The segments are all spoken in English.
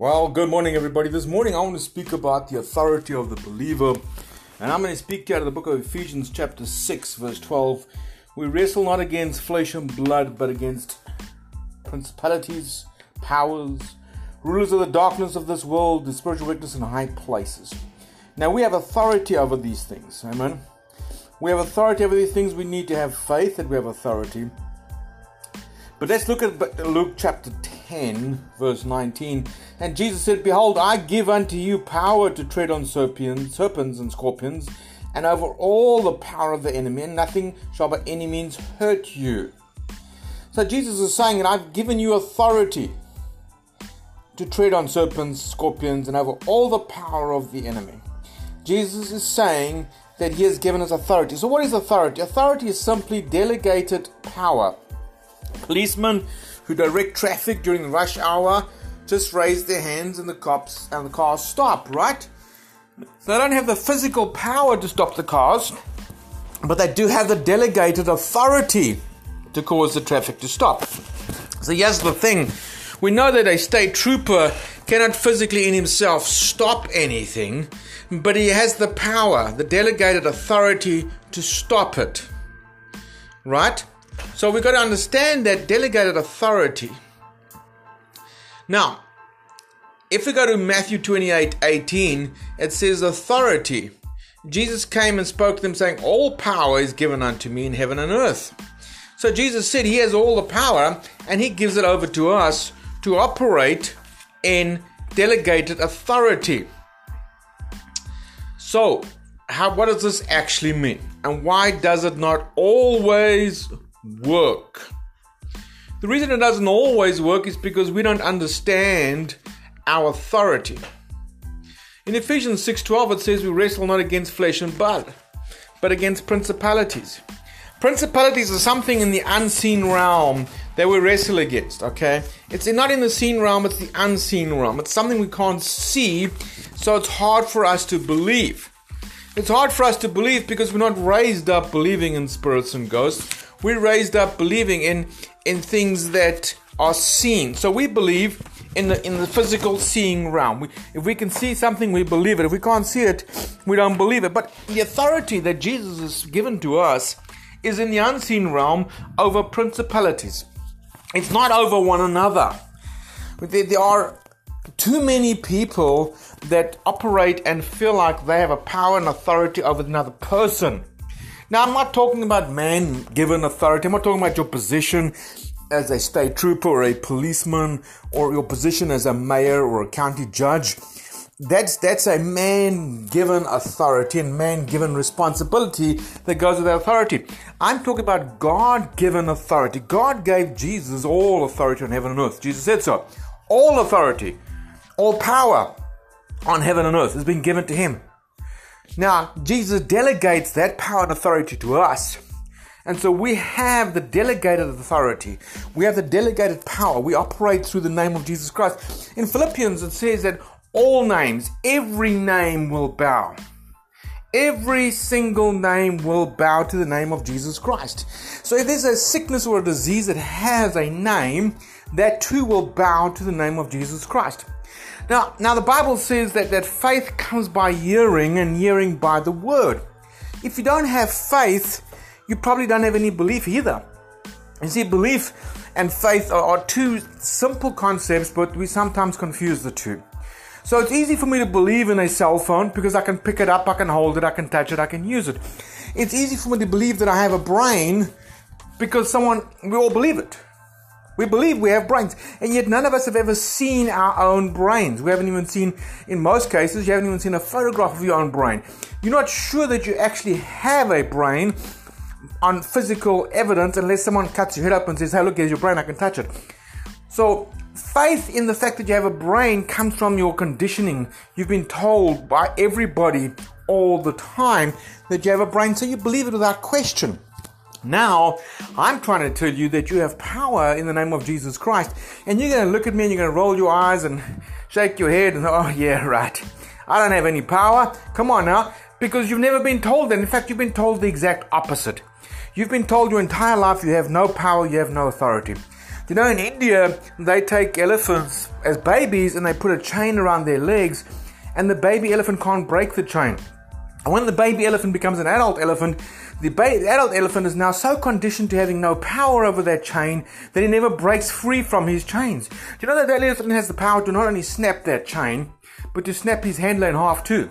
Well, good morning, everybody. This morning I want to speak about the authority of the believer. And I'm going to speak to you out of the book of Ephesians chapter 6, verse 12. We wrestle not against flesh and blood, but against principalities, powers, rulers of the darkness of this world, the spiritual wickedness in high places. Now, we have authority over these things. Amen. We have authority over these things. We need to have faith that we have authority. But let's look at Luke chapter 10, verse 19. And Jesus said, "Behold, I give unto you power to tread on serpents and scorpions, and over all the power of the enemy, and nothing shall by any means hurt you." So Jesus is saying that I've given you authority to tread on serpents, scorpions, and over all the power of the enemy. Jesus is saying that he has given us authority. So what is authority? Authority is simply delegated power. Policemen who direct traffic during rush hour just raise their hands and the cars stop, right? So they don't have the physical power to stop the cars, but they do have the delegated authority to cause the traffic to stop. So here's the thing. We know that a state trooper cannot physically in himself stop anything, but he has the power, the delegated authority to stop it, right? So we've got to understand that delegated authority. Now, if we go to Matthew 28:18, it says authority. Jesus came and spoke to them saying, "All power is given unto me in heaven and earth." So Jesus said he has all the power and he gives it over to us to operate in delegated authority. So, what does this actually mean? And why does it not always work? The reason it doesn't always work is because we don't understand our authority. In Ephesians 6:12 it says we wrestle not against flesh and blood, but against principalities. Principalities are something in the unseen realm that we wrestle against, okay? It's not in the seen realm, it's the unseen realm. It's something we can't see, so it's hard for us to believe. It's hard for us to believe because we're not raised up believing in spirits and ghosts. We're raised up believing in things that are seen. So we believe in the physical seeing realm. If we can see something, we believe it. If we can't see it, we don't believe it. But the authority that Jesus has given to us is in the unseen realm over principalities. It's not over one another. There are too many people that operate and feel like they have a power and authority over another person. Now, I'm not talking about man-given authority. I'm not talking about your position as a state trooper or a policeman or your position as a mayor or a county judge. That's a man-given authority and man-given responsibility that goes with that authority. I'm talking about God-given authority. God gave Jesus all authority on heaven and earth. Jesus said so. All authority, all power on heaven and earth has been given to him. Now, Jesus delegates that power and authority to us. And so we have the delegated authority. We have the delegated power. We operate through the name of Jesus Christ. In Philippians, it says that all names, every name will bow. Every single name will bow to the name of Jesus Christ. So if there's a sickness or a disease that has a name, that too will bow to the name of Jesus Christ. Now the Bible says that faith comes by hearing and hearing by the word. If you don't have faith, you probably don't have any belief either. You see, belief and faith are two simple concepts, but we sometimes confuse the two. So it's easy for me to believe in a cell phone because I can pick it up, I can hold it, I can touch it, I can use it. It's easy for me to believe that I have a brain because we all believe it. We believe we have brains, and yet none of us have ever seen our own brains. We haven't even seen, in most cases, you haven't even seen a photograph of your own brain. You're not sure that you actually have a brain on physical evidence unless someone cuts your head up and says, "Hey, look, here's your brain, I can touch it." So faith in the fact that you have a brain comes from your conditioning. You've been told by everybody all the time that you have a brain, so you believe it without question. Now, I'm trying to tell you that you have power in the name of Jesus Christ, and you're going to look at me and you're going to roll your eyes and shake your head and, "Oh yeah, right, I don't have any power." Come on now, because you've never been told that. In fact, you've been told the exact opposite. You've been told your entire life you have no power, you have no authority. You know, in India, they take elephants as babies and they put a chain around their legs, and the baby elephant can't break the chain. And when the baby elephant becomes an adult elephant, the adult elephant is now so conditioned to having no power over that chain that he never breaks free from his chains. Do you know that that elephant has the power to not only snap that chain, but to snap his handler in half too?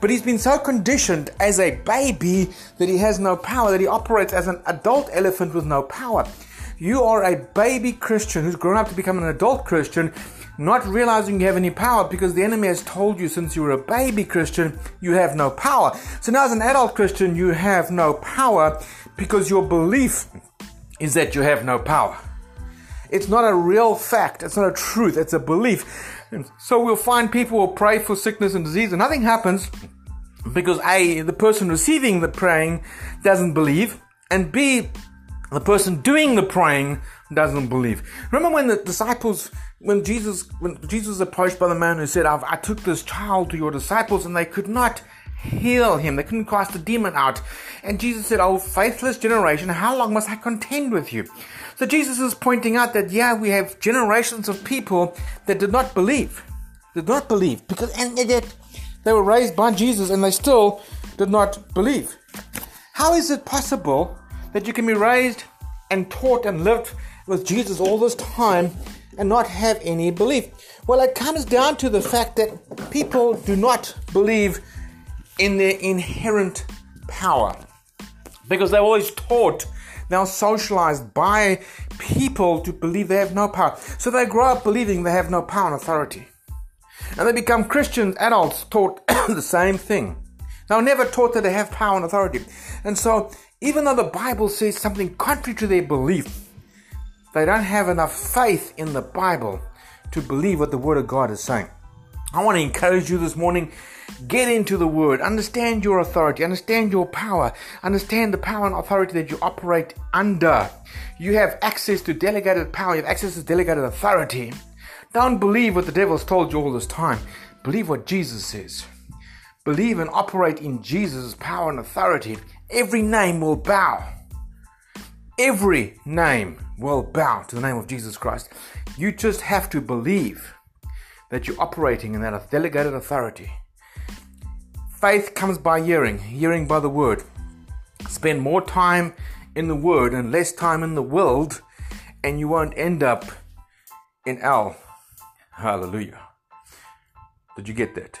But he's been so conditioned as a baby that he has no power, that he operates as an adult elephant with no power. You are a baby Christian who's grown up to become an adult Christian, not realizing you have any power because the enemy has told you since you were a baby Christian, you have no power. So now as an adult Christian, you have no power because your belief is that you have no power. It's not a real fact. It's not a truth. It's a belief. And so we'll find people will pray for sickness and disease and nothing happens because A, the person receiving the praying doesn't believe, and B, the person doing the praying doesn't believe. Remember when the disciples, when Jesus was approached by the man who said, I took this child to your disciples and they could not heal him. They couldn't cast the demon out. And Jesus said, oh, faithless generation, how long must I contend with you? So Jesus is pointing out that, yeah, we have generations of people that did not believe because, and yet they were raised by Jesus and they still did not believe. How is it possible that you can be raised and taught and lived with Jesus all this time and not have any belief? Well, it comes down to the fact that people do not believe in their inherent power because they're always taught, they're socialized by people to believe they have no power. So they grow up believing they have no power and authority. And they become Christians, adults, taught the same thing. They're never taught that they have power and authority. And so, even though the Bible says something contrary to their belief, they don't have enough faith in the Bible to believe what the Word of God is saying. I want to encourage you this morning, get into the Word, understand your authority, understand your power, understand the power and authority that you operate under. You have access to delegated power, you have access to delegated authority. Don't believe what the devil's told you all this time. Believe what Jesus says. Believe and operate in Jesus' power and authority. Every name will bow. Every name will bow to the name of Jesus Christ. You just have to believe that you're operating in that delegated authority. Faith comes by hearing, hearing by the Word. Spend more time in the Word and less time in the world, and you won't end up in hell. Hallelujah. Did you get that?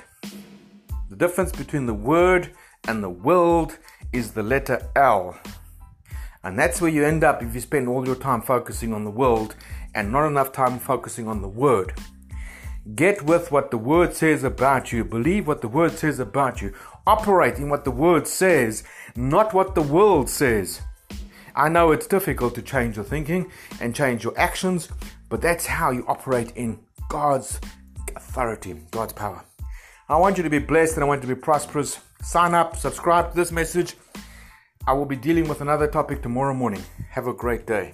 The difference between the Word and the world is the letter L. And that's where you end up if you spend all your time focusing on the world and not enough time focusing on the Word. Get with what the Word says about you. Believe what the Word says about you. Operate in what the Word says, not what the world says. I know it's difficult to change your thinking and change your actions, but that's how you operate in God's authority, God's power. I want you to be blessed and I want you to be prosperous. Sign up, subscribe to this message. I will be dealing with another topic tomorrow morning. Have a great day.